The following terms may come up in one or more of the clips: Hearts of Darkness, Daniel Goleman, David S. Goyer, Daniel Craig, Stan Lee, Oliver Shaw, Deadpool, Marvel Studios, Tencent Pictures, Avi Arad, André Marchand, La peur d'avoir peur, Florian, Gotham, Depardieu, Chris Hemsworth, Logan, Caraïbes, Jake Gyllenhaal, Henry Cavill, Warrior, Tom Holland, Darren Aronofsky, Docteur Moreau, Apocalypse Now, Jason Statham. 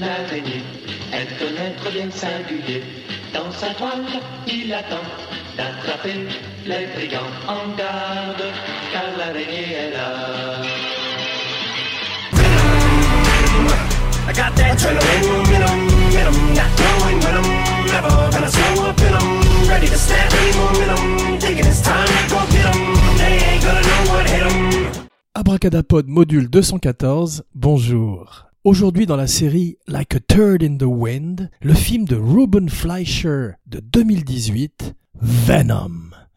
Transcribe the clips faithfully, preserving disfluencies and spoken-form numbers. l'araignée est un être bien singulier. Dans sa toile, il attend d'attraper les brigands en garde, car l'araignée est là. I got that adrenaline momentum, momentum, not knowing when I'm never gonna slow up and I'm ready to snap any momentum, thinking it's time to go get 'em, they ain't gonna know what hit 'em. Abracadapod module deux cent quatorze, bonjour. Aujourd'hui dans la série Like a Turd in the Wind, le film de Ruben Fleischer de deux mille dix-huit, Venom.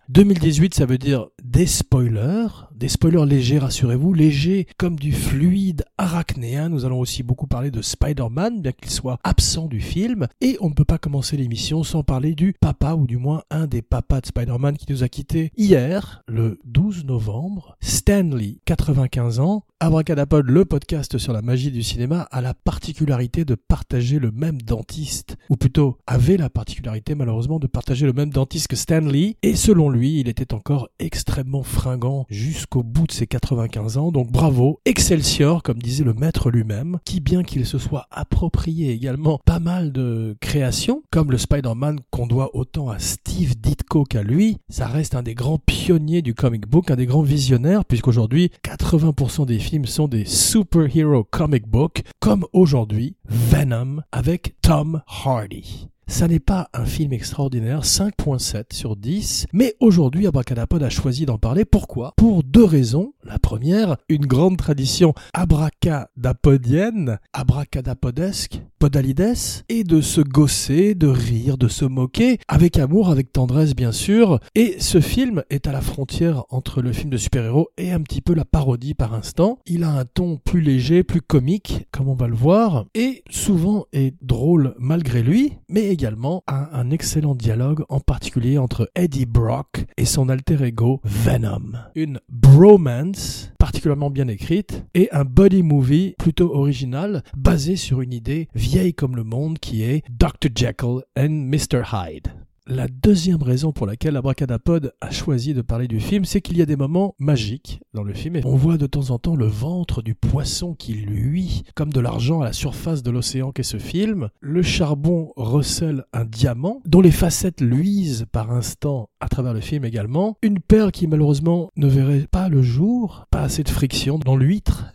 deux mille dix-huit, ça veut dire des spoilers, des spoilers légers, rassurez-vous, légers comme du fluide arachnéen. Nous allons aussi beaucoup parler de Spider-Man, bien qu'il soit absent du film. Et on ne peut pas commencer l'émission sans parler du papa, ou du moins un des papas de Spider-Man qui nous a quittés hier, le douze novembre. Stan Lee, quatre-vingt-quinze ans. Abracadapod, le podcast sur la magie du cinéma, a la particularité de partager le même dentiste, ou plutôt avait la particularité malheureusement de partager le même dentiste que Stan Lee, et selon lui, il était encore extrêmement fringant jusqu'au bout de ses quatre-vingt-quinze ans, donc bravo, excelsior, comme disait le maître lui-même, qui bien qu'il se soit approprié également pas mal de créations, comme le Spider-Man qu'on doit autant à Steve Ditko qu'à lui, ça reste un des grands pionniers du comic book, un des grands visionnaires, puisqu'aujourd'hui, quatre-vingts pour cent des films sont des superhero comic book, comme aujourd'hui Venom avec Tom Hardy. Ça n'est pas un film extraordinaire, cinq virgule sept sur dix, mais aujourd'hui Abracadapod a choisi d'en parler. Pourquoi ? Pour deux raisons. La première, une grande tradition abracadapodienne, abracadapodesque, podalides, et de se gausser, de rire, de se moquer, avec amour, avec tendresse bien sûr. Et ce film est à la frontière entre le film de super-héros et un petit peu la parodie par instant. Il a un ton plus léger, plus comique, comme on va le voir, et souvent est drôle malgré lui, mais également à un excellent dialogue, en particulier entre Eddie Brock et son alter ego Venom. Une bromance particulièrement bien écrite et un buddy movie plutôt original basé sur une idée vieille comme le monde qui est docteur Jekyll and mister Hyde. La deuxième raison pour laquelle Abracadapod a choisi de parler du film, c'est qu'il y a des moments magiques dans le film. Et on voit de temps en temps le ventre du poisson qui luit comme de l'argent à la surface de l'océan qu'est ce film. Le charbon recèle un diamant dont les facettes luisent par instant à travers le film également. Une perle qui malheureusement ne verrait pas le jour, pas assez de friction dans l'huître.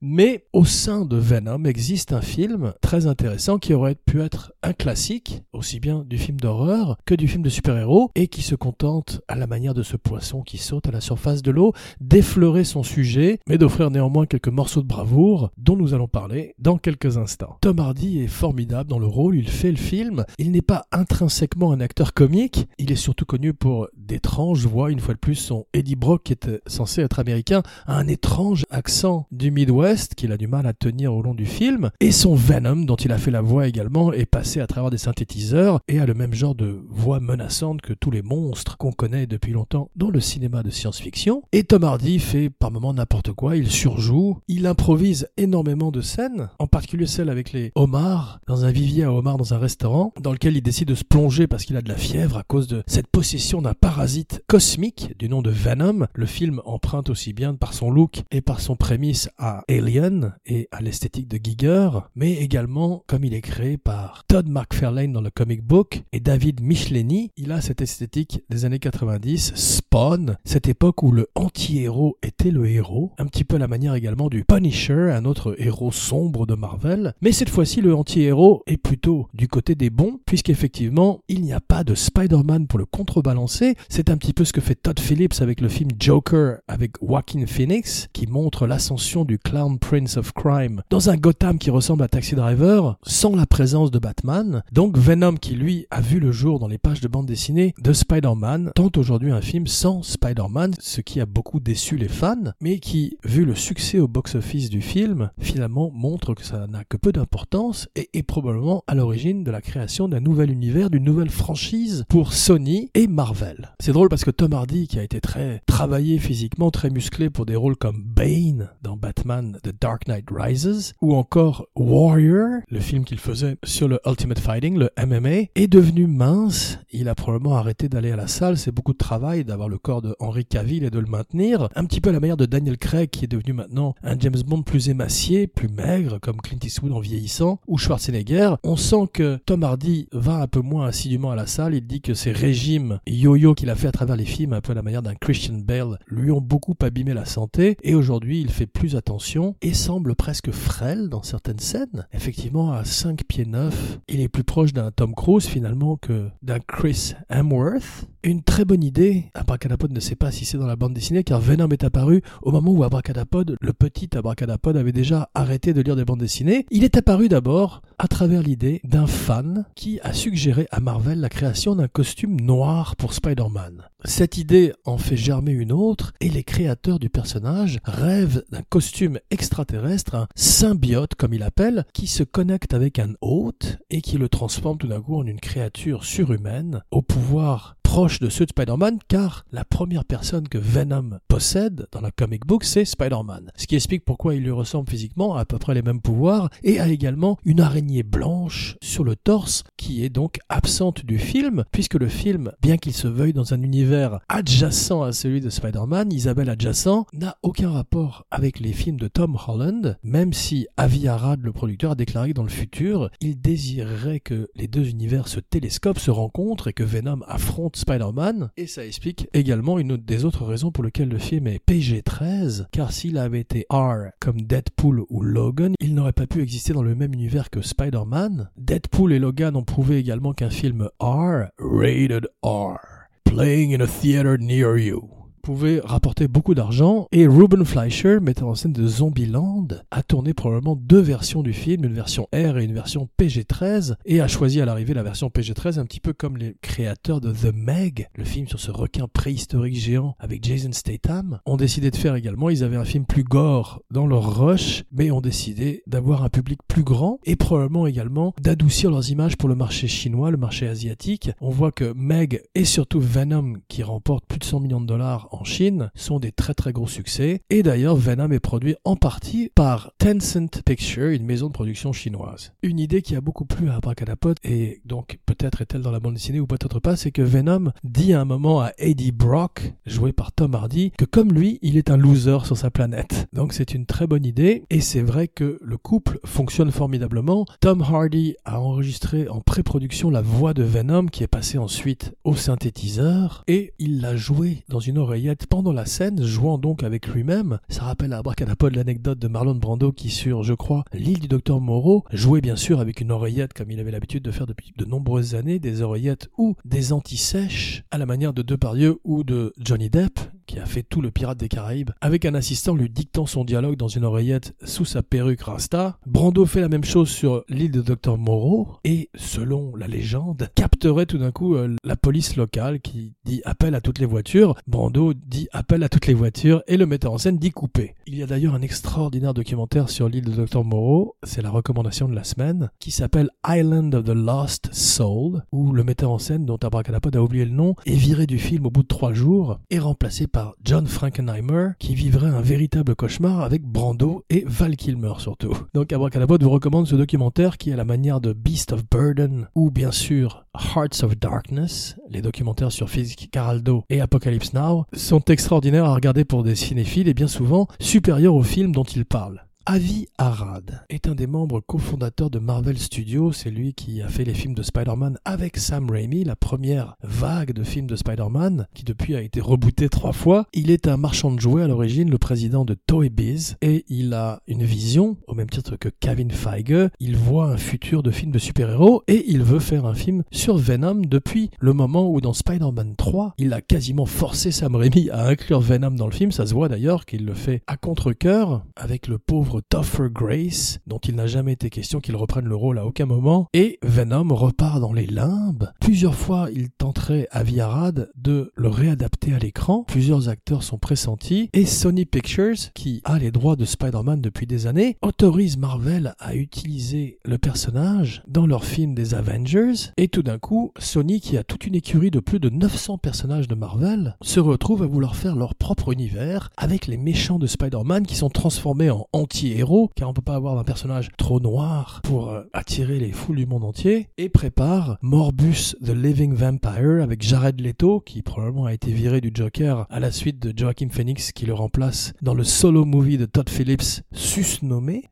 Mais au sein de Venom existe un film très intéressant qui aurait pu être un classique, aussi bien du film d'horreur que du film de super-héros, et qui se contente, à la manière de ce poisson qui saute à la surface de l'eau, d'effleurer son sujet, mais d'offrir néanmoins quelques morceaux de bravoure dont nous allons parler dans quelques instants. Tom Hardy est formidable dans le rôle, il fait le film, il n'est pas intrinsèquement un acteur comique, il est surtout connu pour d'étranges voix, une fois de plus son Eddie Brock qui était censé être américain, a un étrange accent du Midwest, qu'il a du mal à tenir au long du film, et son Venom, dont il a fait la voix également, est passé à travers des synthétiseurs et a le même genre de voix menaçante que tous les monstres qu'on connaît depuis longtemps dans le cinéma de science-fiction. Et Tom Hardy fait par moments n'importe quoi, il surjoue, il improvise énormément de scènes, en particulier celle avec les homards, dans un vivier à homards dans un restaurant, dans lequel il décide de se plonger parce qu'il a de la fièvre à cause de cette possession d'un parasite cosmique du nom de Venom. Le film emprunte aussi bien par son look et par son prémisse à Alien et à l'esthétique de Giger, mais également, comme il est créé par Todd McFarlane dans le comic book et David Michelinie, il a cette esthétique des années quatre-vingt-dix, Spawn, cette époque où le anti-héros était le héros, un petit peu à la manière également du Punisher, un autre héros sombre de Marvel, mais cette fois-ci le anti-héros est plutôt du côté des bons, puisqu'effectivement, il n'y a pas de Spider-Man pour le contrebalancer, c'est un petit peu ce que fait Todd Phillips avec le film Joker avec Joaquin Phoenix, qui montre l'ascension du clown Prince of Crime dans un Gotham qui ressemble à Taxi Driver sans la présence de Batman. Donc Venom, qui lui a vu le jour dans les pages de bande dessinée de Spider-Man, tente aujourd'hui un film sans Spider-Man, ce qui a beaucoup déçu les fans, mais qui, vu le succès au box-office du film, finalement montre que ça n'a que peu d'importance et est probablement à l'origine de la création d'un nouvel univers, d'une nouvelle franchise pour Sony et Marvel. C'est drôle parce que Tom Hardy, qui a été très travaillé physiquement, très musclé pour des rôles comme Bane dans Batman Batman The Dark Knight Rises, ou encore Warrior, le film qu'il faisait sur le Ultimate Fighting, le M M A, est devenu mince. Il a probablement arrêté d'aller à la salle. C'est beaucoup de travail d'avoir le corps de Henry Cavill et de le maintenir. Un petit peu à la manière de Daniel Craig, qui est devenu maintenant un James Bond plus émacié, plus maigre, comme Clint Eastwood en vieillissant, ou Schwarzenegger. On sent que Tom Hardy va un peu moins assidûment à la salle. Il dit que ses régimes yo-yo qu'il a fait à travers les films, un peu à la manière d'un Christian Bale, lui ont beaucoup abîmé la santé, et aujourd'hui il fait plus attention et semble presque frêle dans certaines scènes. Effectivement, à cinq pieds neuf, il est plus proche d'un Tom Cruise finalement que d'un Chris Hemsworth. Une très bonne idée. Abracadapod ne sait pas si c'est dans la bande dessinée, car Venom est apparu au moment où Abracadapod, le petit Abracadapod, avait déjà arrêté de lire des bandes dessinées. Il est apparu d'abord à travers l'idée d'un fan qui a suggéré à Marvel la création d'un costume noir pour Spider-Man. Cette idée en fait germer une autre, et les créateurs du personnage rêvent d'un costume extraterrestre, un symbiote comme il appelle, qui se connecte avec un hôte et qui le transforme tout d'un coup en une créature surhumaine au pouvoir proche de ceux de Spider-Man, car la première personne que Venom possède dans la comic book, c'est Spider-Man. Ce qui explique pourquoi il lui ressemble physiquement, à, à peu près les mêmes pouvoirs, et a également une araignée blanche sur le torse, qui est donc absente du film, puisque le film, bien qu'il se veuille dans un univers adjacent à celui de Spider-Man, Isabelle adjacent, n'a aucun rapport avec les films de Tom Holland, même si Avi Arad, le producteur, a déclaré que dans le futur, il désirerait que les deux univers se télescopent, se rencontrent, et que Venom affronte Spider-Man, et ça explique également une des autres raisons pour lesquelles le film est P G treize, car s'il avait été R comme Deadpool ou Logan, il n'aurait pas pu exister dans le même univers que Spider-Man. Deadpool et Logan ont prouvé également qu'un film R, rated R, playing in a theater near you, pouvait rapporter beaucoup d'argent, et Ruben Fleischer, metteur en scène de Zombieland, a tourné probablement deux versions du film, une version R et une version P G treize, et a choisi à l'arrivée la version P G treize, un petit peu comme les créateurs de The Meg, le film sur ce requin préhistorique géant avec Jason Statham, ont décidé de faire également. Ils avaient un film plus gore dans leur rush, mais ont décidé d'avoir un public plus grand, et probablement également d'adoucir leurs images pour le marché chinois, le marché asiatique. On voit que Meg et surtout Venom, qui remporte plus de cent millions de dollars en Chine, sont des très très gros succès, et d'ailleurs Venom est produit en partie par Tencent Pictures, une maison de production chinoise. Une idée qui a beaucoup plu à Abracadapod, et donc peut-être est-elle dans la bande dessinée ou peut-être pas, c'est que Venom dit à un moment à Eddie Brock, joué par Tom Hardy, que comme lui, il est un loser sur sa planète. Donc c'est une très bonne idée, et c'est vrai que le couple fonctionne formidablement. Tom Hardy a enregistré en pré-production la voix de Venom, qui est passée ensuite au synthétiseur, et il l'a joué dans une oreille pendant la scène, jouant donc avec lui-même. Ça rappelle à Abracadapod l'anecdote de Marlon Brando qui, sur, je crois, l'île du Docteur Moreau, jouait bien sûr avec une oreillette, comme il avait l'habitude de faire depuis de nombreuses années, des oreillettes ou des anti-sèches, à la manière de Depardieu ou de Johnny Depp, qui a fait tout le Pirate des Caraïbes, avec un assistant lui dictant son dialogue dans une oreillette sous sa perruque rasta. Brando fait la même chose sur l'île de Docteur Moreau, et, selon la légende, capterait tout d'un coup euh, la police locale qui dit appel à toutes les voitures. Brando dit appel à toutes les voitures et le metteur en scène dit couper. Il y a d'ailleurs un extraordinaire documentaire sur l'île de Docteur Moreau, c'est la recommandation de la semaine, qui s'appelle Island of the Lost Soul, où le metteur en scène, dont Abracadapod a oublié le nom, est viré du film au bout de trois jours et remplacé par John Frankenheimer, qui vivrait un véritable cauchemar avec Brando et Val Kilmer surtout. Donc Abracadapod vous recommande ce documentaire qui est à la manière de Beast of Burden ou bien sûr Hearts of Darkness, les documentaires sur Fisk, Caraldo et Apocalypse Now, sont extraordinaires à regarder pour des cinéphiles et bien souvent supérieurs aux films dont ils parlent. Avi Arad est un des membres cofondateurs de Marvel Studios, c'est lui qui a fait les films de Spider-Man avec Sam Raimi, la première vague de films de Spider-Man, qui depuis a été rebootée trois fois. Il est un marchand de jouets à l'origine, le président de Toy Biz, et il a une vision, au même titre que Kevin Feige, il voit un futur de film de super-héros, et il veut faire un film sur Venom depuis le moment où dans Spider-Man trois, il a quasiment forcé Sam Raimi à inclure Venom dans le film, ça se voit d'ailleurs qu'il le fait à contre-cœur, avec le pauvre Topher Grace, dont il n'a jamais été question qu'il reprenne le rôle à aucun moment, et Venom repart dans les limbes. Plusieurs fois, il tenterait Avi Arad de le réadapter à l'écran. Plusieurs acteurs sont pressentis, et Sony Pictures, qui a les droits de Spider-Man depuis des années, autorise Marvel à utiliser le personnage dans leur film des Avengers, et tout d'un coup, Sony, qui a toute une écurie de plus de neuf cents personnages de Marvel, se retrouve à vouloir faire leur propre univers avec les méchants de Spider-Man qui sont transformés en anti anti-héros, car on peut pas avoir un personnage trop noir pour euh, attirer les foules du monde entier, et prépare Morbus the Living Vampire avec Jared Leto, qui probablement a été viré du Joker à la suite de Joaquin Phoenix qui le remplace dans le solo movie de Todd Phillips, susnommé.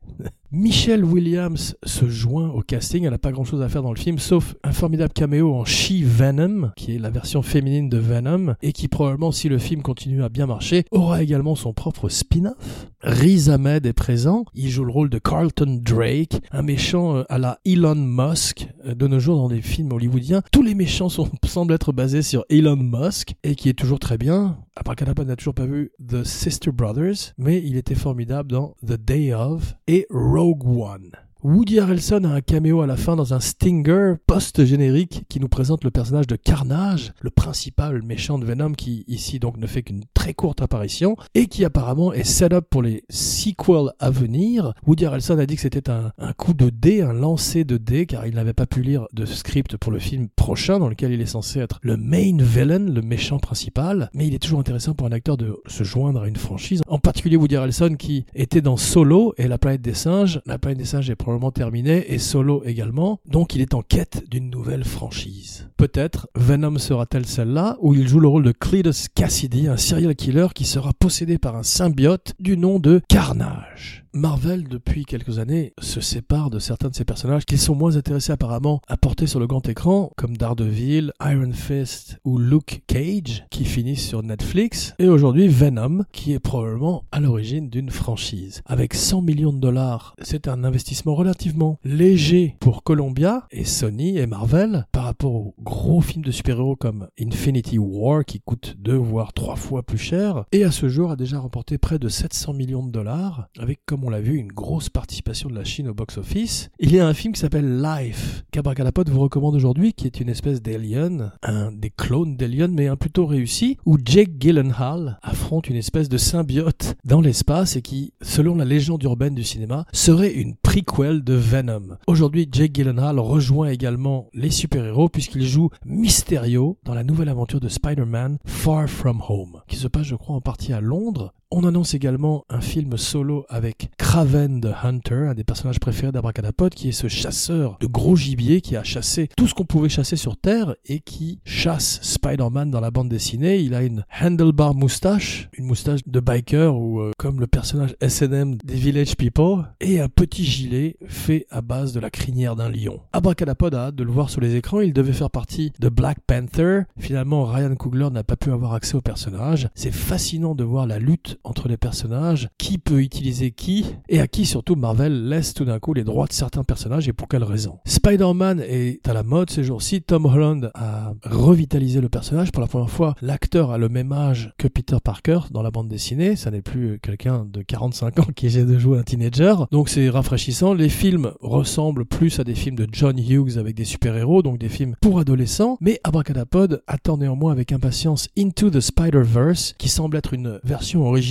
Michelle Williams se joint au casting, elle n'a pas grand chose à faire dans le film sauf un formidable caméo en She-Venom, qui est la version féminine de Venom et qui probablement, si le film continue à bien marcher, aura également son propre spin-off. Riz Ahmed est présent, il joue le rôle de Carlton Drake, un méchant à la Elon Musk. De nos jours, dans des films hollywoodiens, tous les méchants sont, semblent être basés sur Elon Musk, et qui est toujours très bien. Abracadapod n'a toujours pas vu The Sister Brothers, mais il était formidable dans The Day Of et Rogue One. Woody Harrelson a un caméo à la fin dans un stinger post-générique qui nous présente le personnage de Carnage, le principal méchant de Venom, qui ici donc ne fait qu'une très courte apparition et qui apparemment est set-up pour les sequels à venir. Woody Harrelson a dit que c'était un, un coup de dé, un lancer de dé, car il n'avait pas pu lire de script pour le film prochain dans lequel il est censé être le main villain, le méchant principal, mais il est toujours intéressant pour un acteur de se joindre à une franchise, en particulier Woody Harrelson qui était dans Solo et La planète des singes. La planète des singes est probablement terminé, et Solo également, donc il est en quête d'une nouvelle franchise. Peut-être Venom sera-t-elle celle-là, où il joue le rôle de Cletus Cassidy, un serial killer qui sera possédé par un symbiote du nom de Carnage. Marvel, depuis quelques années, se sépare de certains de ses personnages qu'ils sont moins intéressés apparemment à porter sur le grand écran, comme Daredevil, Iron Fist ou Luke Cage, qui finissent sur Netflix, et aujourd'hui Venom, qui est probablement à l'origine d'une franchise. Avec cent millions de dollars, c'est un investissement relativement léger pour Columbia et Sony et Marvel par rapport aux gros films de super-héros comme Infinity War, qui coûte deux voire trois fois plus cher, et à ce jour a déjà remporté près de sept cents millions de dollars, avec, comme on l'a vu, une grosse participation de la Chine au box-office. Il y a un film qui s'appelle Life, qu'Abracadapod vous recommande aujourd'hui, qui est une espèce d'Alien, un des clones d'Alien, mais un plutôt réussi, où Jake Gyllenhaal affronte une espèce de symbiote dans l'espace et qui, selon la légende urbaine du cinéma, serait une prequel de Venom. Aujourd'hui, Jake Gyllenhaal rejoint également les super-héros puisqu'il joue Mysterio dans la nouvelle aventure de Spider-Man Far From Home, qui se passe, je crois, en partie à Londres. On annonce également un film solo avec Kraven the Hunter, un des personnages préférés d'Abracadapod, qui est ce chasseur de gros gibier qui a chassé tout ce qu'on pouvait chasser sur Terre et qui chasse Spider-Man dans la bande dessinée. Il a une handlebar moustache, une moustache de biker ou euh, comme le personnage S and M des Village People, et un petit gilet fait à base de la crinière d'un lion. Abracadapod a hâte de le voir sur les écrans. Il devait faire partie de Black Panther. Finalement, Ryan Coogler n'a pas pu avoir accès au personnage. C'est fascinant de voir la lutte entre les personnages, qui peut utiliser qui, et à qui surtout Marvel laisse tout d'un coup les droits de certains personnages, et pour quelle raison. Spider-Man est à la mode ces jours-ci, Tom Holland a revitalisé le personnage, pour la première fois l'acteur a le même âge que Peter Parker dans la bande dessinée, ça n'est plus quelqu'un de quarante-cinq ans qui essaie de jouer un teenager, donc c'est rafraîchissant. Les films ressemblent plus à des films de John Hughes avec des super-héros, donc des films pour adolescents, mais Abracadapod attend néanmoins avec impatience Into the Spider-Verse, qui semble être une version originale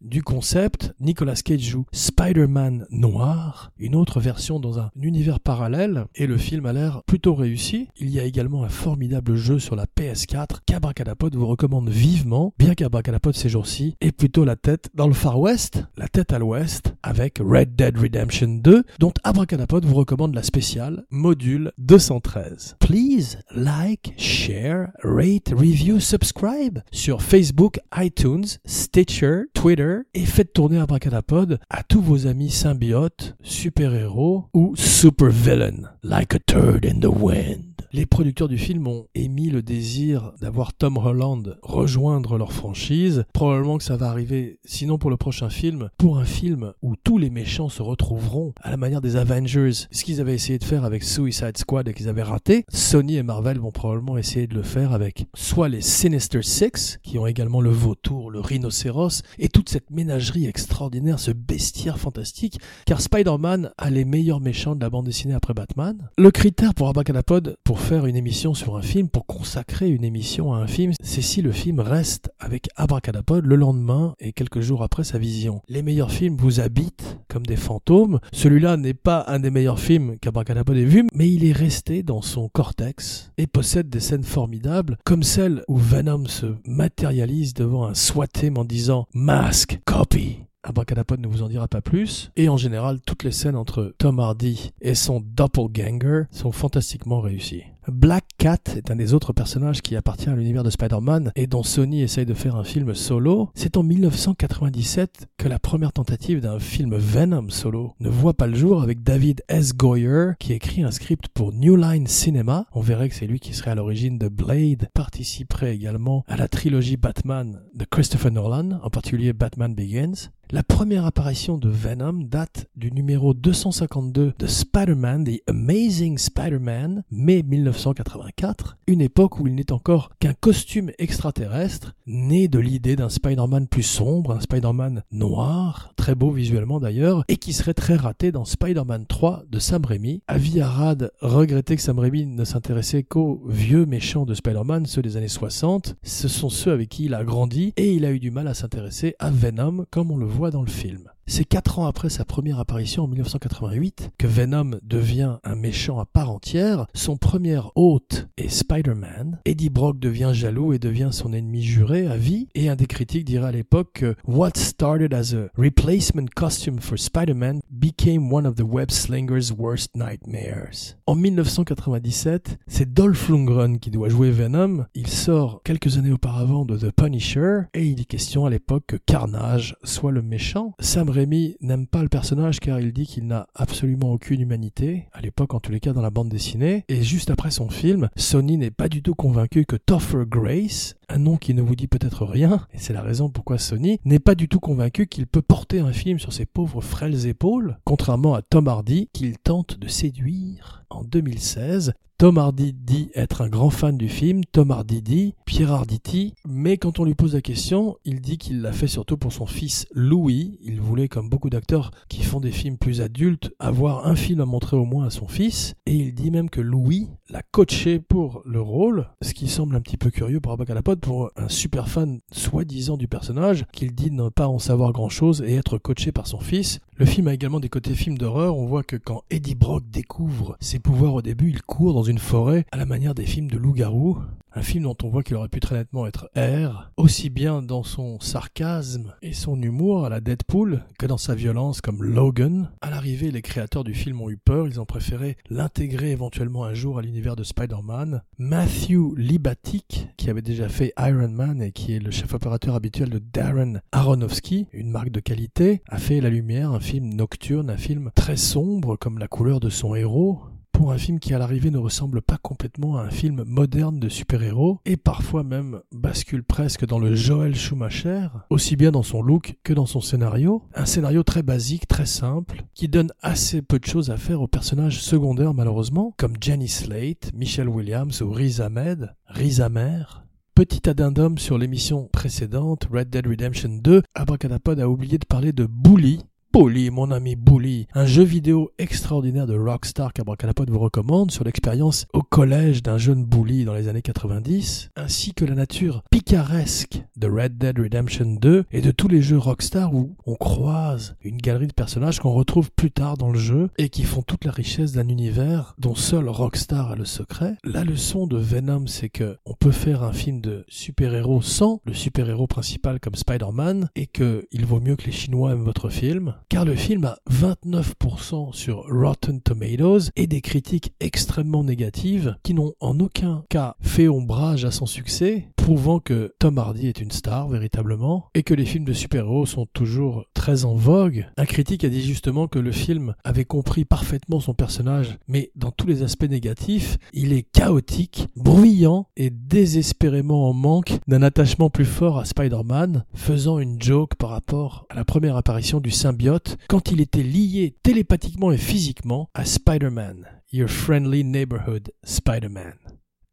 du concept. Nicolas Cage joue Spider-Man noir, une autre version dans un univers parallèle, et le film a l'air plutôt réussi. Il y a également un formidable jeu sur la P S quatre qu'Abracadapod vous recommande vivement, bien qu'Abracadapod ces jours-ci ait plutôt la tête dans le Far West, la tête à l'ouest, avec Red Dead Redemption deux, dont Abracadapod vous recommande la spéciale module deux cent treize. Please like, share, rate, review, subscribe sur Facebook, iTunes, Stitcher, Twitter, et faites tourner Abracadapod à tous vos amis symbiotes, super-héros ou super-villains. Like a turd in the wind. Les producteurs du film ont émis le désir d'avoir Tom Holland rejoindre leur franchise. Probablement que ça va arriver, sinon pour le prochain film, pour un film où tous les méchants se retrouveront à la manière des Avengers, ce qu'ils avaient essayé de faire avec Suicide Squad et qu'ils avaient raté. Sony et Marvel vont probablement essayer de le faire avec soit les Sinister Six, qui ont également le vautour, le rhinocéros, et toute cette ménagerie extraordinaire, ce bestiaire fantastique, car Spider-Man a les meilleurs méchants de la bande dessinée après Batman. Le critère pour Abracadapod, pour faire une émission sur un film, pour consacrer une émission à un film, c'est si le film reste avec Abracadapod le lendemain et quelques jours après sa vision. Les meilleurs films vous habitent comme des fantômes. Celui-là n'est pas un des meilleurs films qu'Abracadapod ait vu, mais il est resté dans son cortex et possède des scènes formidables, comme celle où Venom se matérialise devant un SWAT team en disant « Mask, copy ». Abracadapod ne vous en dira pas plus. Et en général, toutes les scènes entre Tom Hardy et son doppelganger sont fantastiquement réussies. Black Cat est un des autres personnages qui appartient à l'univers de Spider-Man et dont Sony essaye de faire un film solo. C'est en dix-neuf cent quatre-vingt-dix-sept que la première tentative d'un film Venom solo ne voit pas le jour avec David S. Goyer qui écrit un script pour New Line Cinema. On verrait que c'est lui qui serait à l'origine de Blade, participerait également à la trilogie Batman de Christopher Nolan, en particulier Batman Begins. La première apparition de Venom date du numéro deux cent cinquante-deux de Spider-Man, The Amazing Spider-Man, mai dix-neuf cent quatre-vingt-quatre, une époque où il n'est encore qu'un costume extraterrestre, né de l'idée d'un Spider-Man plus sombre, un Spider-Man noir, très beau visuellement d'ailleurs, et qui serait très raté dans Spider-Man trois de Sam Raimi. Avi Arad regrettait que Sam Raimi ne s'intéressait qu'aux vieux méchants de Spider-Man, ceux des années soixante. Ce sont ceux avec qui il a grandi, et il a eu du mal à s'intéresser à Venom, comme on le voit dans le film. C'est quatre ans après sa première apparition en dix-neuf cent quatre-vingt-huit que Venom devient un méchant à part entière. Son premier hôte est Spider-Man. Eddie Brock devient jaloux et devient son ennemi juré à vie. Et un des critiques dirait à l'époque que « What started as a replacement costume for Spider-Man became one of the web slinger's worst nightmares ». En dix-neuf cent quatre-vingt-dix-sept, c'est Dolph Lundgren qui doit jouer Venom. Il sort quelques années auparavant de The Punisher et il est question à l'époque que Carnage soit le méchant. Sam Raimi n'aime pas le personnage car il dit qu'il n'a absolument aucune humanité, à l'époque en tous les cas dans la bande dessinée, et juste après son film, Sony n'est pas du tout convaincu que Topher Grace, un nom qui ne vous dit peut-être rien, et c'est la raison pourquoi Sony n'est pas du tout convaincu qu'il peut porter un film sur ses pauvres frêles épaules, contrairement à Tom Hardy qu'il tente de séduire en deux mille seize. Tom Hardy dit être un grand fan du film, Tom Hardy dit Pierre Arditi, mais quand on lui pose la question, il dit qu'il l'a fait surtout pour son fils Louis. Il voulait, comme beaucoup d'acteurs qui font des films plus adultes, avoir un film à montrer au moins à son fils, et il dit même que Louis l'a coaché pour le rôle, ce qui semble un petit peu curieux pour Abracadapod, pour un super fan soi-disant du personnage, qu'il dit ne pas en savoir grand-chose et être coaché par son fils. Le film a également des côtés films d'horreur, on voit que quand Eddie Brock découvre ses pouvoirs au début, il court dans une forêt à la manière des films de loup-garou, un film dont on voit qu'il aurait pu très nettement être R, aussi bien dans son sarcasme et son humour à la Deadpool que dans sa violence comme Logan. À l'arrivée, les créateurs du film ont eu peur, ils ont préféré l'intégrer éventuellement un jour à l'univers de Spider-Man. Matthew Libatic, qui avait déjà fait Iron Man et qui est le chef opérateur habituel de Darren Aronofsky, une marque de qualité, a fait La Lumière, un film nocturne, un film très sombre comme la couleur de son héros, pour un film qui à l'arrivée ne ressemble pas complètement à un film moderne de super-héros et parfois même bascule presque dans le Joel Schumacher, aussi bien dans son look que dans son scénario. Un scénario très basique, très simple, qui donne assez peu de choses à faire aux personnages secondaires malheureusement, comme Jenny Slate, Michelle Williams ou Riz Ahmed, Riz Amer. Petit addendum sur l'émission précédente, Red Dead Redemption deux, Abracadapod a oublié de parler de Bully, Bully, mon ami Bully, un jeu vidéo extraordinaire de Rockstar qu'Abracadapod vous recommande sur l'expérience au collège d'un jeune Bully dans les années quatre-vingt-dix, ainsi que la nature picaresque de Red Dead Redemption deux et de tous les jeux Rockstar où on croise une galerie de personnages qu'on retrouve plus tard dans le jeu et qui font toute la richesse d'un univers dont seul Rockstar a le secret. La leçon de Venom, c'est que on peut faire un film de super-héros sans le super-héros principal comme Spider-Man et qu'il vaut mieux que les Chinois aiment votre film, car le film a vingt-neuf pour cent sur Rotten Tomatoes et des critiques extrêmement négatives qui n'ont en aucun cas fait ombrage à son succès, prouvant que Tom Hardy est une star véritablement et que les films de super-héros sont toujours très en vogue. Un critique a dit justement que le film avait compris parfaitement son personnage, mais dans tous les aspects négatifs, il est chaotique, bruyant et désespérément en manque d'un attachement plus fort à Spider-Man, faisant une joke par rapport à la première apparition du symbiote quand il était lié télépathiquement et physiquement à Spider-Man, Your Friendly Neighborhood Spider-Man.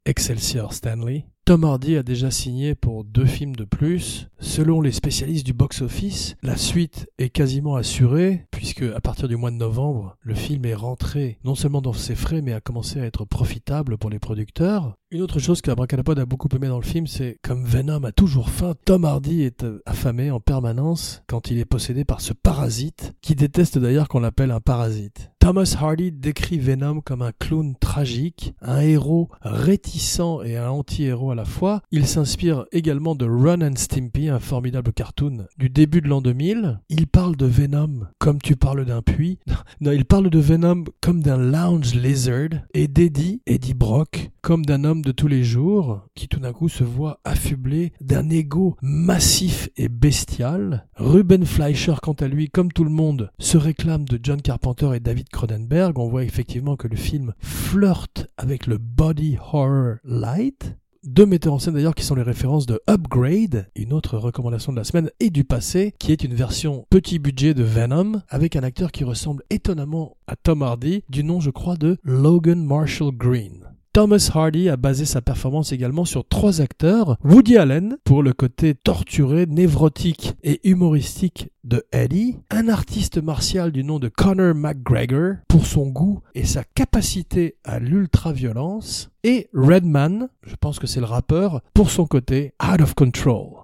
Excelsior Stan Lee. Tom Hardy a déjà signé pour deux films de plus. Selon les spécialistes du box-office, la suite est quasiment assurée, puisque à partir du mois de novembre, le film est rentré non seulement dans ses frais, mais a commencé à être profitable pour les producteurs. Une autre chose que Abracadapod a beaucoup aimé dans le film, c'est comme Venom a toujours faim, Tom Hardy est affamé en permanence quand il est possédé par ce parasite, qui déteste d'ailleurs qu'on l'appelle un parasite. Thomas Hardy décrit Venom comme un clown tragique, un héros réticent et un anti-héros à la fois. Il s'inspire également de Ren and Stimpy, un formidable cartoon du début de l'an deux mille. Il parle de Venom comme tu parles d'un puits. Non, il parle de Venom comme d'un lounge lizard et d'Eddie, Eddie Brock, comme d'un homme de tous les jours qui tout d'un coup se voit affublé d'un ego massif et bestial. Ruben Fleischer, quant à lui, comme tout le monde, se réclame de John Carpenter et David Cronenberg. On voit effectivement que le film flirte avec le body horror light. Deux metteurs en scène d'ailleurs qui sont les références de Upgrade, une autre recommandation de la semaine et du passé, qui est une version petit budget de Venom, avec un acteur qui ressemble étonnamment à Tom Hardy, du nom je crois de Logan Marshall Green. Thomas Hardy a basé sa performance également sur trois acteurs. Woody Allen, pour le côté torturé, névrotique et humoristique de Eddie. Un artiste martial du nom de Conor McGregor, pour son goût et sa capacité à l'ultra-violence. Et Redman, je pense que c'est le rappeur, pour son côté out of control.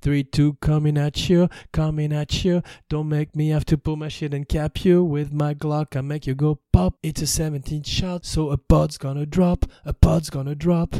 three two coming at you, coming at you. Don't make me have to pull my shit and cap you. With my Glock, I make you go pop. It's a seventeen shot, so a pod's gonna drop, a pod's gonna drop.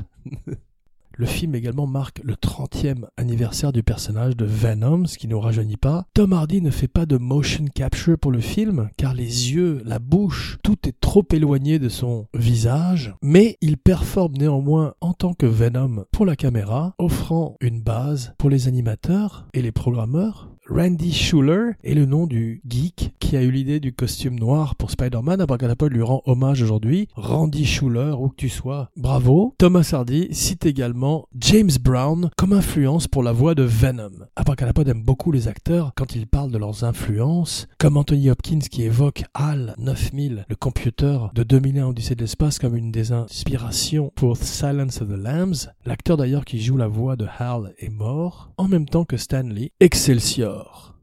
Le film également marque le trentième anniversaire du personnage de Venom, ce qui ne nous rajeunit pas. Tom Hardy ne fait pas de motion capture pour le film, car les yeux, la bouche, tout est trop éloigné de son visage. Mais il performe néanmoins en tant que Venom pour la caméra, offrant une base pour les animateurs et les programmeurs. Randy Schuller est le nom du geek qui a eu l'idée du costume noir pour Spider-Man. Abracadapod lui rend hommage aujourd'hui. Randy Schuller, où que tu sois, bravo. Thomas Hardy cite également James Brown comme influence pour la voix de Venom. Abracadapod aime beaucoup les acteurs quand ils parlent de leurs influences, comme Anthony Hopkins qui évoque HAL neuf mille, le computer de deux mille un Odyssée de l'espace, comme une des inspirations pour Silence of the Lambs. L'acteur d'ailleurs qui joue la voix de HAL est mort, en même temps que Stan Lee. Excelsior.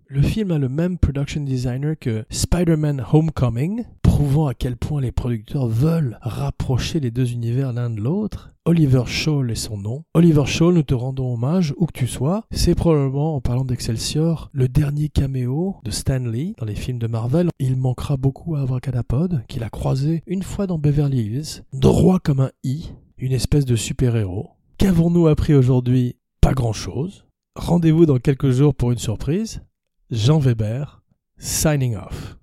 Le film a le même production designer que Spider-Man Homecoming, prouvant à quel point les producteurs veulent rapprocher les deux univers l'un de l'autre. Oliver Shaw est son nom. Oliver Shaw, nous te rendons hommage, où que tu sois. C'est probablement, en parlant d'Excelsior, le dernier caméo de Stan Lee dans les films de Marvel. Il manquera beaucoup à Abracadapod, qu'il a croisé une fois dans Beverly Hills, droit comme un i, une espèce de super-héros. Qu'avons-nous appris aujourd'hui? Pas grand-chose. Rendez-vous dans quelques jours pour une surprise. Jean Weber, signing off.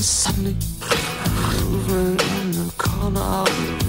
Suddenly, over in the corner of the room.